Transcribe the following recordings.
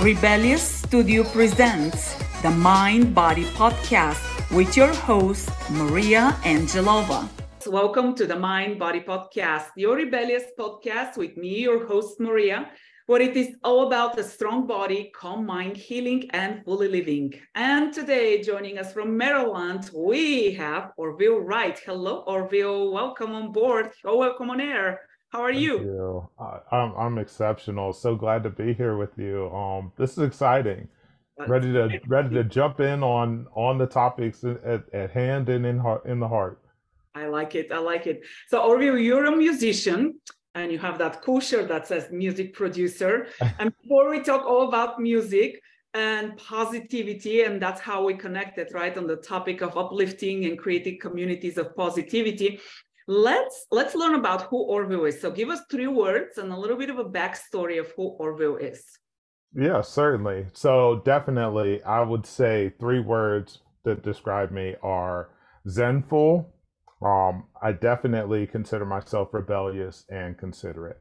Rebellious Studio presents the Mind Body Podcast with your host, Maria Angelova. Welcome to the Mind Body Podcast, your rebellious podcast with me, your host, Maria, where it is all about a strong body, calm mind, healing, and fully living. And today, joining us from Maryland, we have Orville Wright. Hello, Orville. Welcome on board. Welcome on air. How are you? I'm exceptional. So glad to be here with you. This is exciting. Ready to jump in on the topics at hand and in the heart. I like it. I like it. So Orville, you're a musician and you have that cool shirt that says music producer. And before we talk all about music and positivity, and that's how we connected, right, on the topic of uplifting and creating communities of positivity. Let's learn about who Orville is. So give us three words and a little bit of a backstory of who Orville is. Yeah, certainly. So definitely, I would say three words that describe me are zenful. I definitely consider myself rebellious and considerate.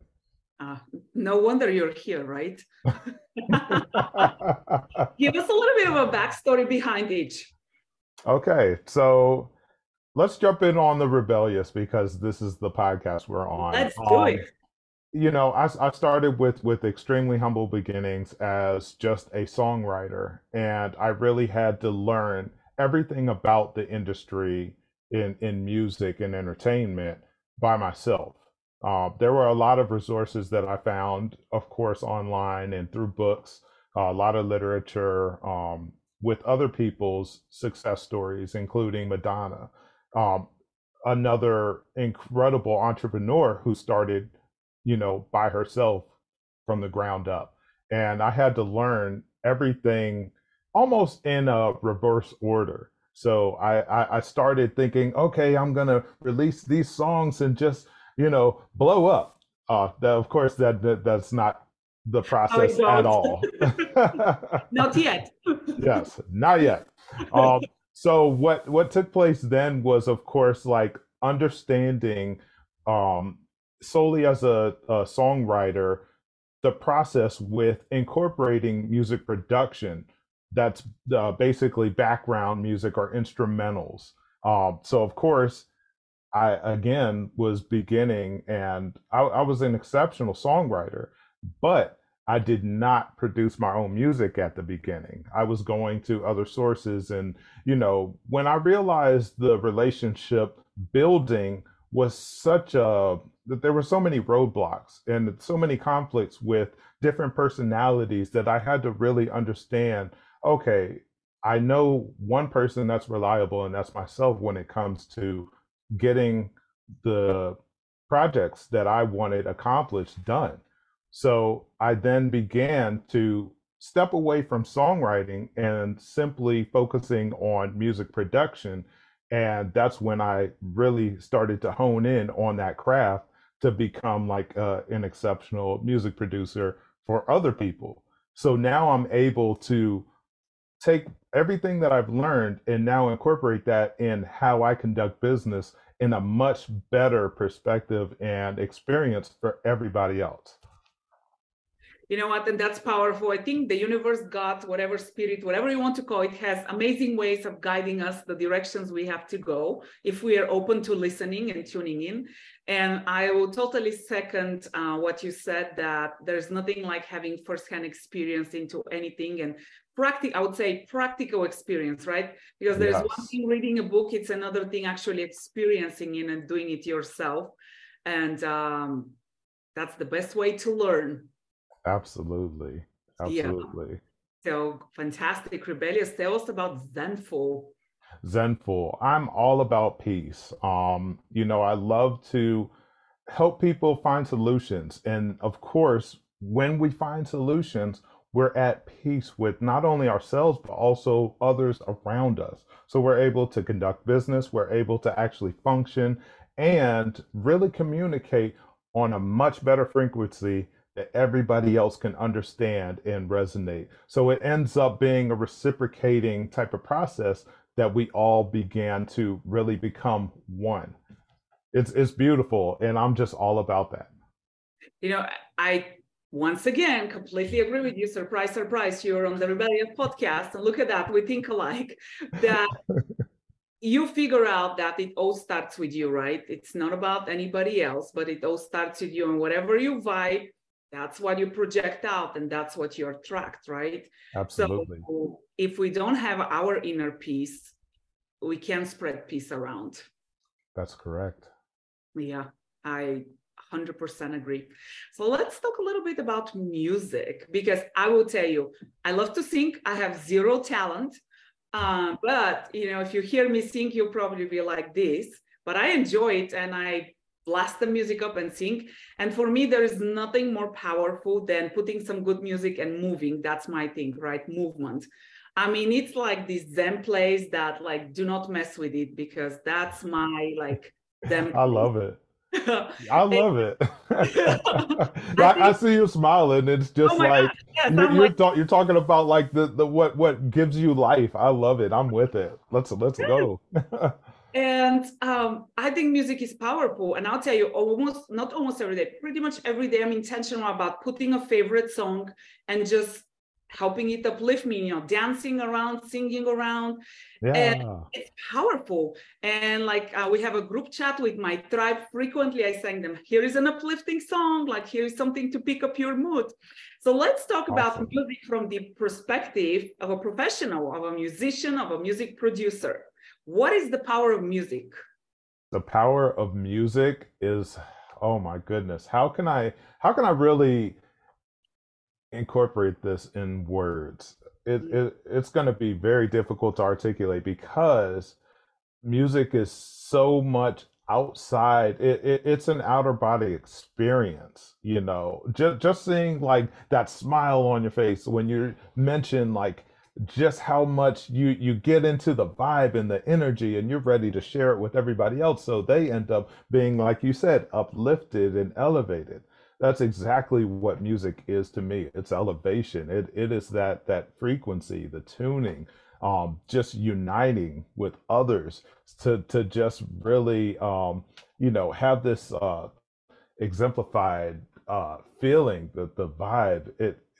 No wonder you're here, right? Give us a little bit of a backstory behind each. Okay, so let's jump in on the rebellious because this is the podcast we're on. Let's do it. You know, I started with extremely humble beginnings as just a songwriter, and I really had to learn everything about the industry in music and entertainment by myself. There were a lot of resources that I found, of course, online and through books, a lot of literature with other people's success stories, including Madonna. Another incredible entrepreneur who started, you know, by herself from the ground up. And I had to learn everything almost in a reverse order. So I started thinking, okay, I'm going to release these songs and just, you know, blow up. Of course, that's not the process at all. Not yet. Yes, not yet. So what took place then was, of course, like understanding solely as a songwriter, the process with incorporating music production that's basically background music or instrumentals. So, of course, I, again, was beginning and I was an exceptional songwriter, but I did not produce my own music at the beginning. I was going to other sources. And, you know, when I realized the relationship building was that there were so many roadblocks and so many conflicts with different personalities that I had to really understand, okay, I know one person that's reliable and that's myself when it comes to getting the projects that I wanted accomplished done. So I then began to step away from songwriting and simply focusing on music production. And that's when I really started to hone in on that craft to become like an exceptional music producer for other people. So now I'm able to take everything that I've learned and now incorporate that in how I conduct business in a much better perspective and experience for everybody else. You know what? And that's powerful. I think the universe, God, whatever spirit, whatever you want to call it, has amazing ways of guiding us the directions we have to go if we are open to listening and tuning in. And I will totally second what you said, that there's nothing like having firsthand experience into anything and I would say practical experience, right? Because there's one thing reading a book, it's another thing actually experiencing it and doing it yourself. And that's the best way to learn. Absolutely. Absolutely. Yeah. So fantastic. Rebellious. Tell us about zenful. Zenful. I'm all about peace. You know, I love to help people find solutions. And of course, when we find solutions, we're at peace with not only ourselves, but also others around us. So we're able to conduct business. We're able to actually function and really communicate on a much better frequency that everybody else can understand and resonate. So it ends up being a reciprocating type of process that we all began to really become one. It's beautiful. And I'm just all about that. You know, I Once again, completely agree with you. Surprise, surprise, you're on the Rebellion podcast. And look at that, we think alike. That you figure out that it all starts with you, right? It's not about anybody else, but it all starts with you. And whatever you vibe, that's what you project out, and that's what you attract, right? Absolutely. So if we don't have our inner peace, we can't spread peace around. That's correct. Yeah, I 100% agree. So let's talk a little bit about music, because I will tell you, I love to sing. I have zero talent, but you know, if you hear me sing, you'll probably be like this, but I enjoy it and I blast the music up and sing. And for me, there is nothing more powerful than putting some good music and moving. That's my thing, right? Movement. I mean, it's like this Zen place that like, do not mess with it, because that's my like Zen. I love it. I love it. I see you smiling. It's just you're talking about like the what gives you life. I love it. I'm with it. Let's go. And I think music is powerful. And I'll tell you, pretty much every day I'm intentional about putting a favorite song and just helping it uplift me, you know, dancing around, singing around. Yeah. And it's powerful. And like we have a group chat with my tribe. Frequently I sang them, here is an uplifting song, like here is something to pick up your mood. So let's talk about music from the perspective of a professional, of a musician, of a music producer. What is the power of music? The power of music is, oh my goodness, how can I really incorporate this in words? It's going to be very difficult to articulate, because music is so much outside. It's an outer body experience, you know. Just seeing like that smile on your face when you mention like just how much you get into the vibe and the energy, and you're ready to share it with everybody else, so they end up being, like you said, uplifted and elevated. That's exactly what music is to me. It's elevation. It is that frequency, the tuning, just uniting with others to just really, you know, have this exemplified feeling, the vibe.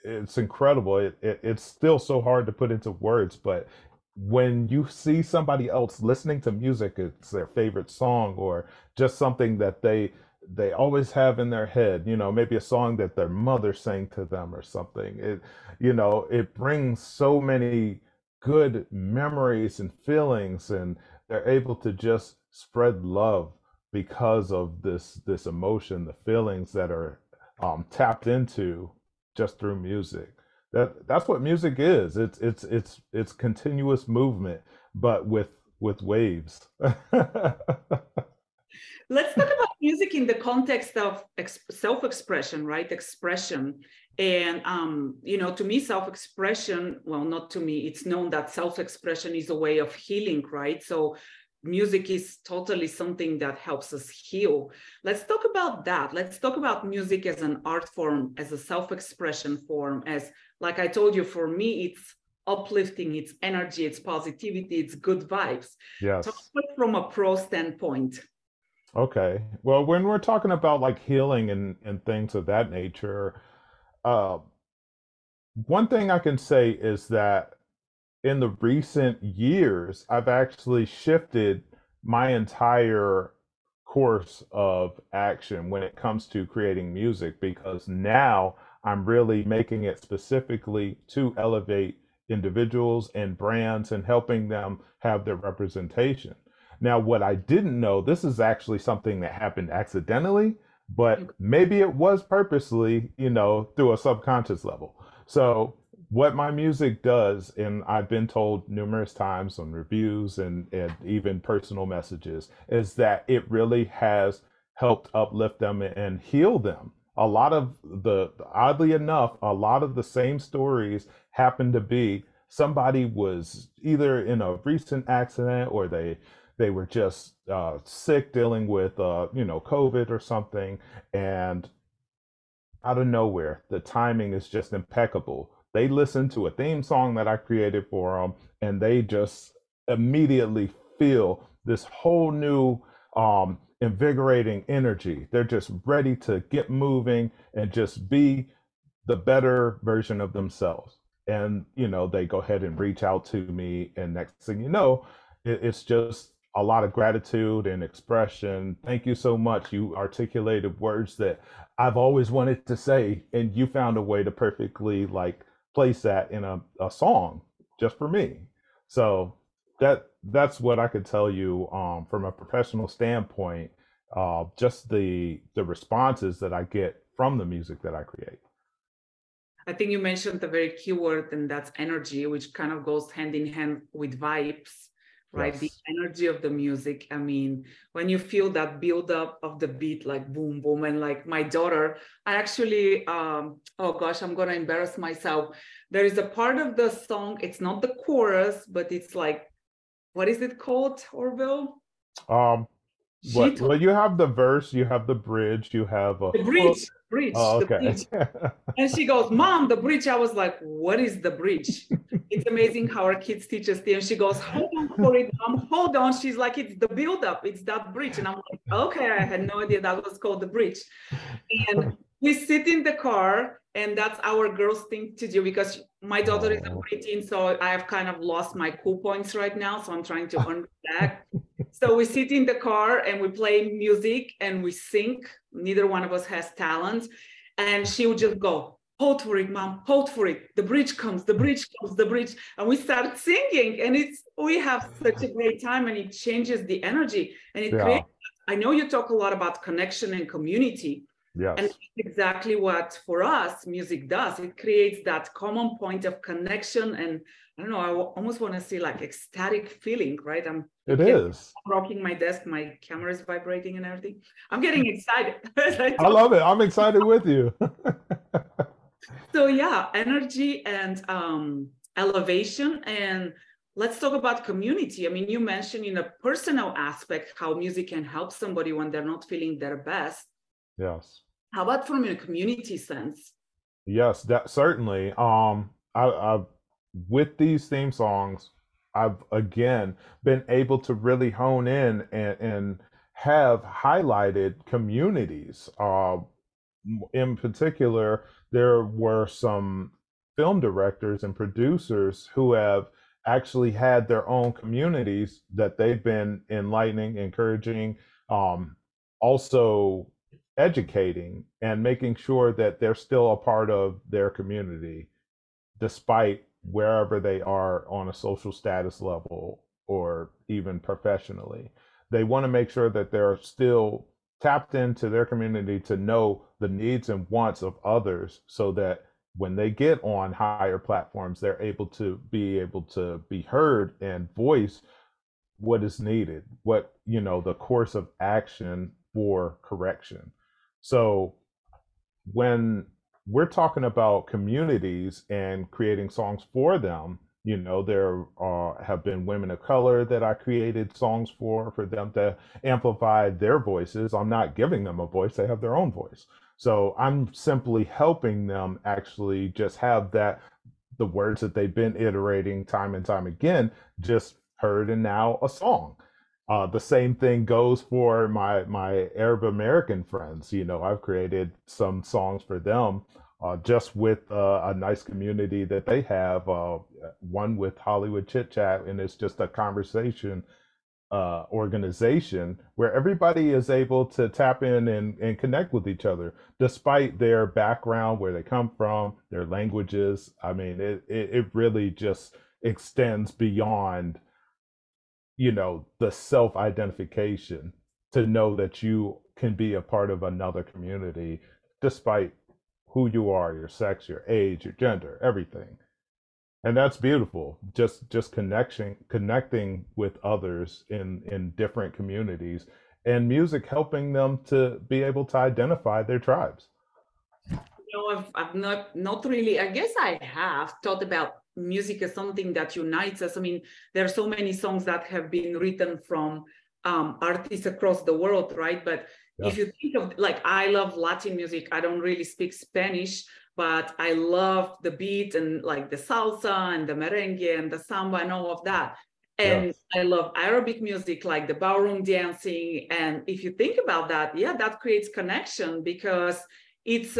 It's incredible. It's still so hard to put into words, but when you see somebody else listening to music, it's their favorite song or just something that they always have in their head, you know, maybe a song that their mother sang to them or something. It brings so many good memories and feelings, and they're able to just spread love because of this emotion, the feelings that are tapped into just through music. That's what music is. It's continuous movement, but with waves. Let's talk about music in the context of self-expression, right? Expression. And, you know, to me, self-expression, well, not to me, it's known that self-expression is a way of healing, right? So music is totally something that helps us heal. Let's talk about that. Let's talk about music as an art form, as a self-expression form, as, like I told you, for me, it's uplifting, it's energy, it's positivity, it's good vibes. Yes. Talk from a pro standpoint. Okay. Well, when we're talking about like healing and things of that nature, one thing I can say is that in the recent years, I've actually shifted my entire course of action when it comes to creating music, because now I'm really making it specifically to elevate individuals and brands and helping them have their representation. Now, what I didn't know, this is actually something that happened accidentally, but maybe it was purposely, you know, through a subconscious level. So what my music does, and I've been told numerous times on reviews and even personal messages, is that it really has helped uplift them and heal them. Oddly enough, a lot of the same stories happen to be somebody was either in a recent accident or they were just sick, dealing with, you know, COVID or something. And out of nowhere, the timing is just impeccable. They listened to a theme song that I created for them, and they just immediately feel this whole new invigorating energy. They're just ready to get moving and just be the better version of themselves. And, you know, they go ahead and reach out to me. And next thing you know, it's just a lot of gratitude and expression. Thank you so much. You articulated words that I've always wanted to say. And you found a way to perfectly like place that in a song just for me. So that's what I could tell you from a professional standpoint, just the responses that I get from the music that I create. I think you mentioned the very key word, and that's energy, which kind of goes hand in hand with vibes, right? Yes. The energy of the music. I mean, when you feel that buildup of the beat, like boom, boom, and like my daughter, I actually, oh gosh, I'm going to embarrass myself. There is a part of the song, it's not the chorus, but it's like, what is it called, Orville? Well, you have the verse, you have the bridge, you have a... The bridge. Bridge, oh, okay. The bridge. And she goes, Mom, the bridge. I was like, what is the bridge? It's amazing how our kids teach us. And she goes, hold on for it, Mom, hold on. She's like, it's the buildup. It's that bridge. And I'm like, okay, I had no idea that was called the bridge. And we sit in the car, and that's our girls' thing to do, because my daughter is a preteen, so I have kind of lost my cool points right now. So I'm trying to earn back. So we sit in the car and we play music and we sing. Neither one of us has talent. And she would just go, hold for it, Mom, hold for it. The bridge comes, the bridge comes, the bridge. And we start singing, and we have such a great time, and it changes the energy. And it creates, I know you talk a lot about connection and community. Yes. And that's exactly what, for us, music does. It creates that common point of connection. And I don't know, I almost want to say like ecstatic feeling, right? I'm rocking my desk. My camera is vibrating and everything. I'm getting excited. I love it. I'm excited with you. So yeah, energy and elevation. And let's talk about community. I mean, you mentioned in a personal aspect how music can help somebody when they're not feeling their best. Yes. How about from a community sense? Yes, that certainly. I with these theme songs, I've again been able to really hone in and have highlighted communities. In particular, there were some film directors and producers who have actually had their own communities that they've been enlightening, encouraging, also educating and making sure that they're still a part of their community, despite wherever they are on a social status level or even professionally. They want to make sure that they're still tapped into their community to know the needs and wants of others, so that when they get on higher platforms, they're able to be heard and voice what is needed, what, you know, the course of action for correction. So when we're talking about communities and creating songs for them, you know, there have been women of color that I created songs for them to amplify their voices. I'm not giving them a voice, they have their own voice. So I'm simply helping them actually just have that, the words that they've been iterating time and time again, just heard in now a song. The same thing goes for my Arab American friends. You know, I've created some songs for them just with a nice community that they have, one with Hollywood Chit Chat, and it's just a conversation organization where everybody is able to tap in and connect with each other, despite their background, where they come from, their languages. I mean, it really just extends beyond, you know, the self-identification, to know that you can be a part of another community, despite who you are, your sex, your age, your gender, everything. And that's beautiful. Just connecting with others in different communities, and music helping them to be able to identify their tribes. You know, I've not really, I guess I have thought about music is something that unites us. I mean, there are so many songs that have been written from artists across the world, right? But yeah, if you think of, like, I love Latin music. I don't really speak Spanish, but I love the beat and like the salsa and the merengue and the samba and all of that. And yeah, I love Arabic music, like the ballroom dancing. And if you think about that, yeah, that creates connection, because it's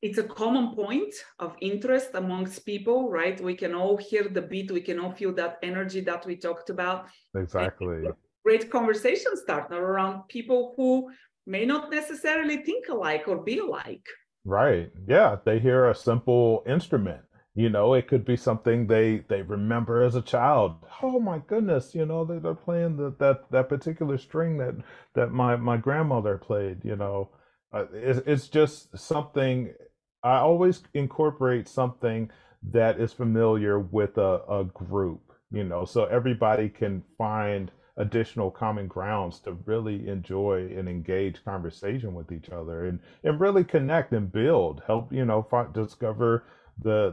it's a common point of interest amongst people, right? We can all hear the beat. We can all feel that energy that we talked about. Exactly. Great conversation starter around people who may not necessarily think alike or be alike. Right. Yeah. They hear a simple instrument. You know, it could be something they remember as a child. Oh my goodness, you know, they're playing that particular string that my grandmother played, you know. It's just something, I always incorporate something that is familiar with a group, you know, so everybody can find additional common grounds to really enjoy and engage conversation with each other and really connect and build, help, you know, discover the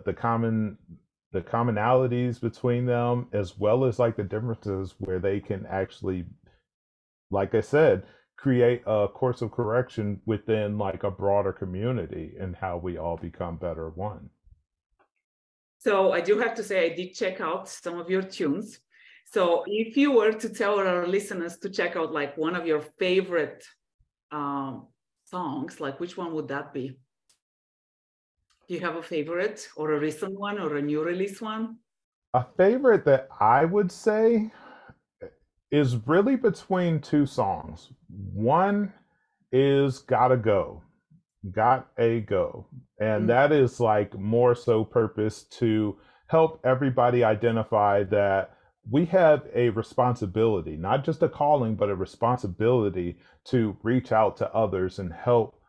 commonalities between them, as well as like the differences where they can actually, like I said, create a course of correction within like a broader community and how we all become better one. So I do have to say, I did check out some of your tunes. So if you were to tell our listeners to check out like one of your favorite songs, like which one would that be? Do you have a favorite or a recent one or a new release one? A favorite that I would say is really between two songs. One is Gotta Go. And that is like more so purpose to help everybody identify that we have a responsibility, not just a calling, but a responsibility to reach out to others and help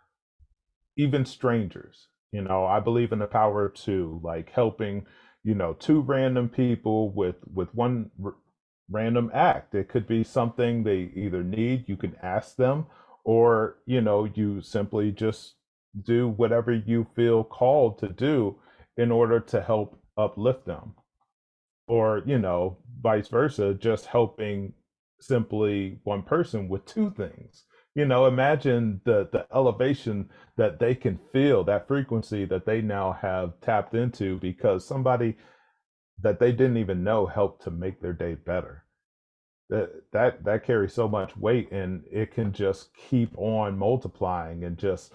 even strangers. You know, I believe in the power to like helping, you know, two random people with one random act. It could be something they either need, you can ask them, or, you know, you simply just do whatever you feel called to do in order to help uplift them. Or, you know, vice versa, just helping simply one person with two things. You know, imagine the elevation that they can feel, that frequency that they now have tapped into because somebody that they didn't even know helped to make their day better. That carries so much weight, and it can just keep on multiplying and just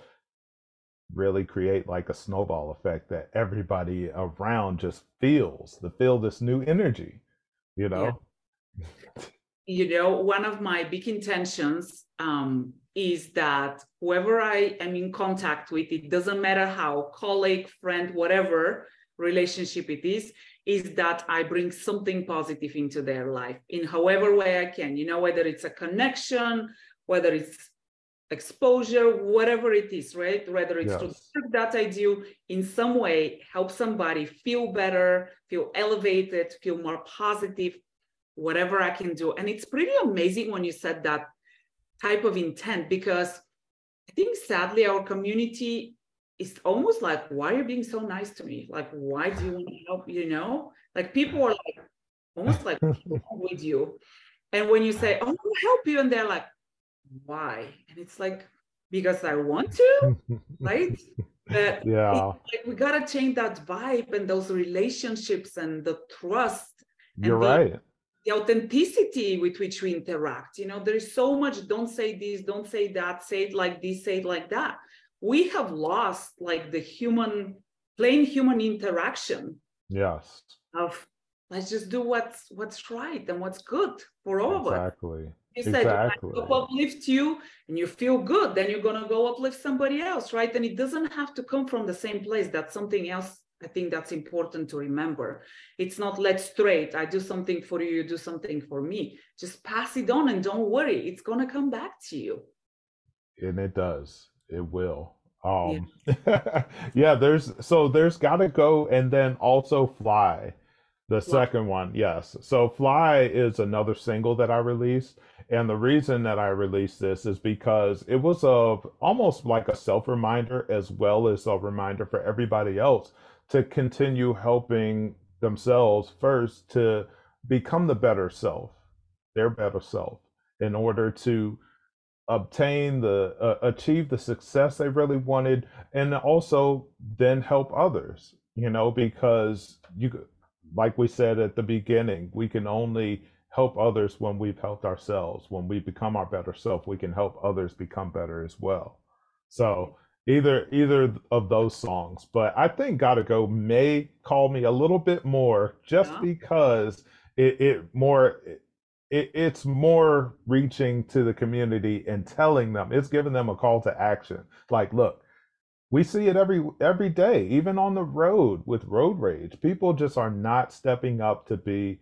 really create like a snowball effect that everybody around just feel this new energy, you know? Yeah. You know, one of my big intentions is that whoever I am in contact with, it doesn't matter how, colleague, friend, whatever relationship it is that I bring something positive into their life in however way I can, you know, whether it's a connection, whether it's exposure, whatever it is, right? Whether it's through the work that I do, in some way, help somebody feel better, feel elevated, feel more positive, whatever I can do. And it's pretty amazing when you said that type of intent, because I think sadly our community is almost like, why are you being so nice to me? Like, why do you want to help? You know, like people are like, almost like with you. And when you say, oh, I'll help you. And they're like, why? And it's like, because I want to, right? But yeah, it's like, we got to change that vibe and those relationships and the trust. And you're right. The authenticity with which we interact. You know, there is so much, don't say this, don't say that, say it like this, say it like that. We have lost like the plain human interaction. Yes. Of let's just do what's right and what's good for all of us. Exactly. You said you uplift you and you feel good, then you're going to go uplift somebody else, right? And it doesn't have to come from the same place. That's something else. I think that's important to remember. It's not let's trade. I do something for you, you do something for me. Just pass it on and don't worry. It's going to come back to you. And it does. It will. Yeah, there's Gotta Go, and then also Fly, the second one. Yes. So Fly is another single that I released. And the reason that I released this is because it was almost like a self-reminder as well as a reminder for everybody else to continue helping themselves first to become the better self, their better self, in order to obtain achieve the success they really wanted, and also then help others, you know, because you, like we said at the beginning, we can only help others when we've helped ourselves. When we become our better self, we can help others become better as well. So Either of those songs. But I think Gotta Go may call me a little bit more, just because it's more reaching to the community and telling them, it's giving them a call to action. Like, look, we see it every day, even on the road with road rage. People just are not stepping up to be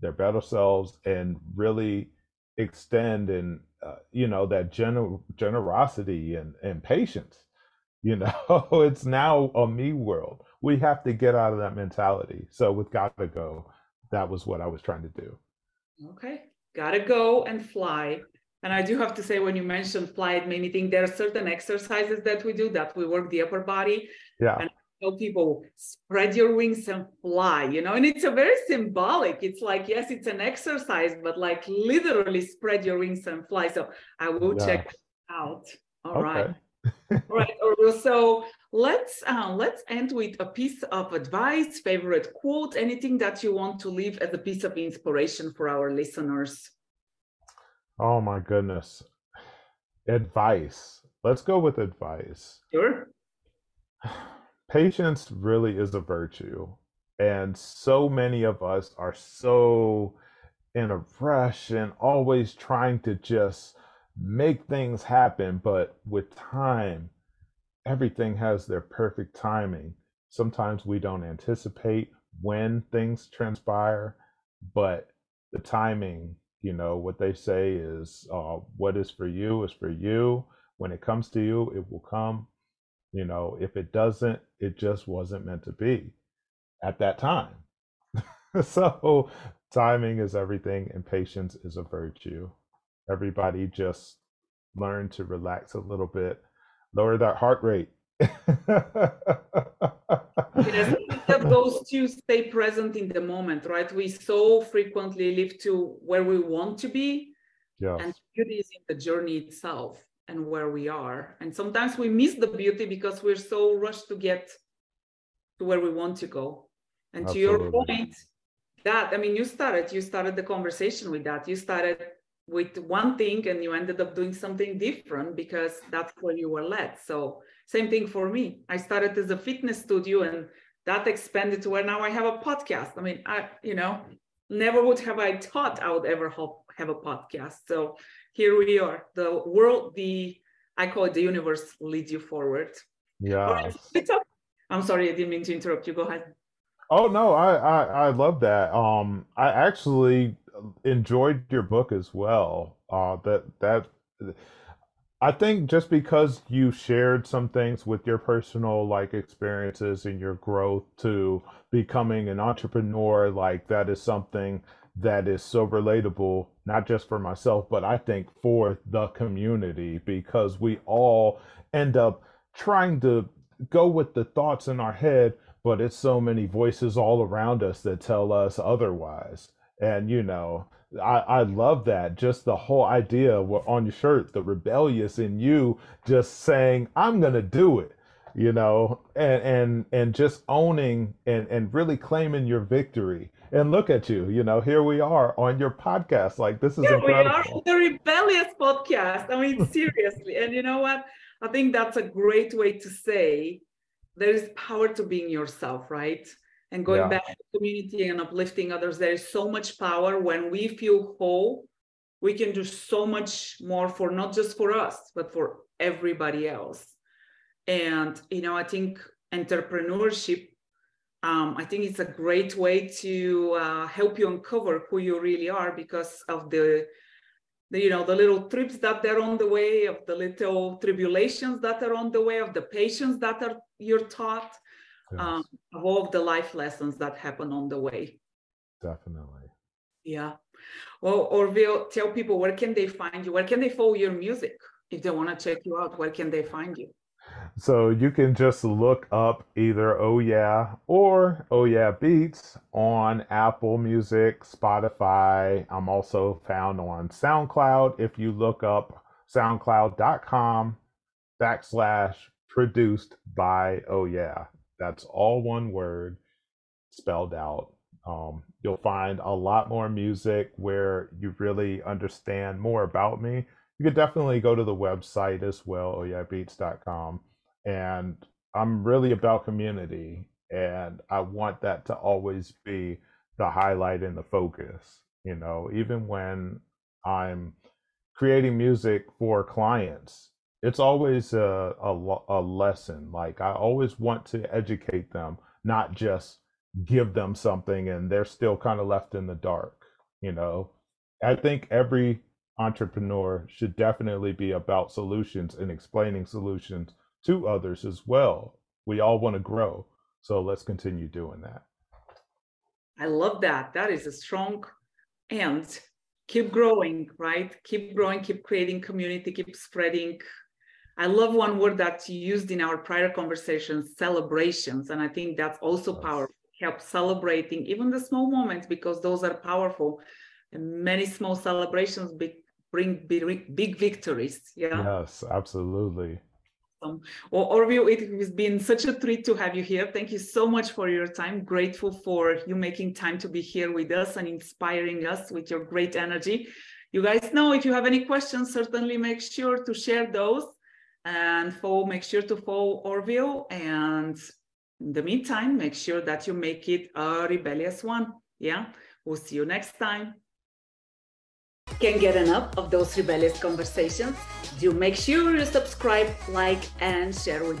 their better selves and really extend and that generosity and patience. You know, it's now a me world. We have to get out of that mentality. So with Gotta Go, that was what I was trying to do. Okay, gotta go and fly. And I do have to say, when you mentioned fly, it made me think there are certain exercises that we do that we work the upper body. Yeah. And I tell people, spread your wings and fly, and it's a very symbolic. It's like, yes, it's an exercise, but like literally spread your wings and fly. So I will check that out. All right. All right, Orville. So let's end with a piece of advice, favorite quote, anything that you want to leave as a piece of inspiration for our listeners. Oh my goodness. Advice. Let's go with advice. Sure. Patience really is a virtue. And so many of us are so in a rush and always trying to just make things happen. But with time, everything has their perfect timing. Sometimes we don't anticipate when things transpire, but the timing, what they say is, what is for you is for you. When it comes to you, it will come. If it doesn't, it just wasn't meant to be at that time. So timing is everything, and patience is a virtue. Everybody just learn to relax a little bit, lower that heart rate. That goes to stay present in the moment, right? We so frequently live to where we want to be, and beauty is in the journey itself and where we are. And sometimes we miss the beauty because we're so rushed to get to where we want to go. And Absolutely. To your point, that, I mean, you started the conversation with that. You started with one thing and you ended up doing something different because that's where you were led. So same thing for me. I started as a fitness studio and that expanded to where now I have a podcast. I mean, I never would have I thought I would ever have a podcast. So here we are, the world, I call it the universe leads you forward. Yeah. I'm sorry, I didn't mean to interrupt you. Go ahead. Oh no, I love that. I actually enjoyed your book as well. That I think just because you shared some things with your personal experiences and your growth to becoming an entrepreneur, that is something that is so relatable, not just for myself, but I think for the community, because we all end up trying to go with the thoughts in our head, but it's so many voices all around us that tell us otherwise. And, I love that. Just the whole idea on your shirt, the rebellious in you just saying, I'm going to do it, and just owning and really claiming your victory. And look at you, here we are on your podcast. This is incredible. Here we are on the Rebellious Podcast. I mean, seriously. And you know what? I think that's a great way to say there is power to being yourself, right? And going back to the community and uplifting others, there is so much power. When we feel whole, we can do so much more for not just for us, but for everybody else. And, I think entrepreneurship, I think it's a great way to help you uncover who you really are because of the little trips that are on the way, of the little tribulations that are on the way, of the patience that you're taught, of all of the life lessons that happen on the way. Definitely. Yeah. Well, Orville, tell people, where can they find you? Where can they follow your music? If they want to check you out, where can they find you? So you can just look up either Oh Yeah or Oh Yeah Beats on Apple Music, Spotify. I'm also found on SoundCloud. If you look up soundcloud.com/produced by Oh Yeah, that's all one word spelled out. You'll find a lot more music where you really understand more about me. You could definitely go to the website as well, OhYeahBeats.com. And I'm really about community, and I want that to always be the highlight and the focus. You know, even when I'm creating music for clients, it's always a lesson. Like, I always want to educate them, not just give them something and they're still kind of left in the dark. You know, I think every entrepreneur should definitely be about solutions and explaining solutions to others as well. We all want to grow, so let's continue doing that. I love that. That is a strong end. Keep growing, right? Keep growing, keep creating community, keep spreading. I love one word that's used in our prior conversations, celebrations. And I think that's also powerful. Help celebrating even the small moments, because those are powerful. And many small celebrations bring big victories. Yeah. Yes, absolutely. Well, Orville, it has been such a treat to have you here. Thank you so much for your time. Grateful for you making time to be here with us and inspiring us with your great energy. You guys know, if you have any questions, certainly make sure to share those, and make sure to follow Orville. And in the meantime, make sure that you make it a rebellious one. Yeah, we'll see you next time. Can't get enough of those rebellious conversations? Do make sure you subscribe, like, and share with your